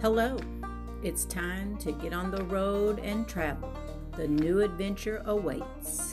Hello, it's time to get on the road and travel. The new adventure awaits.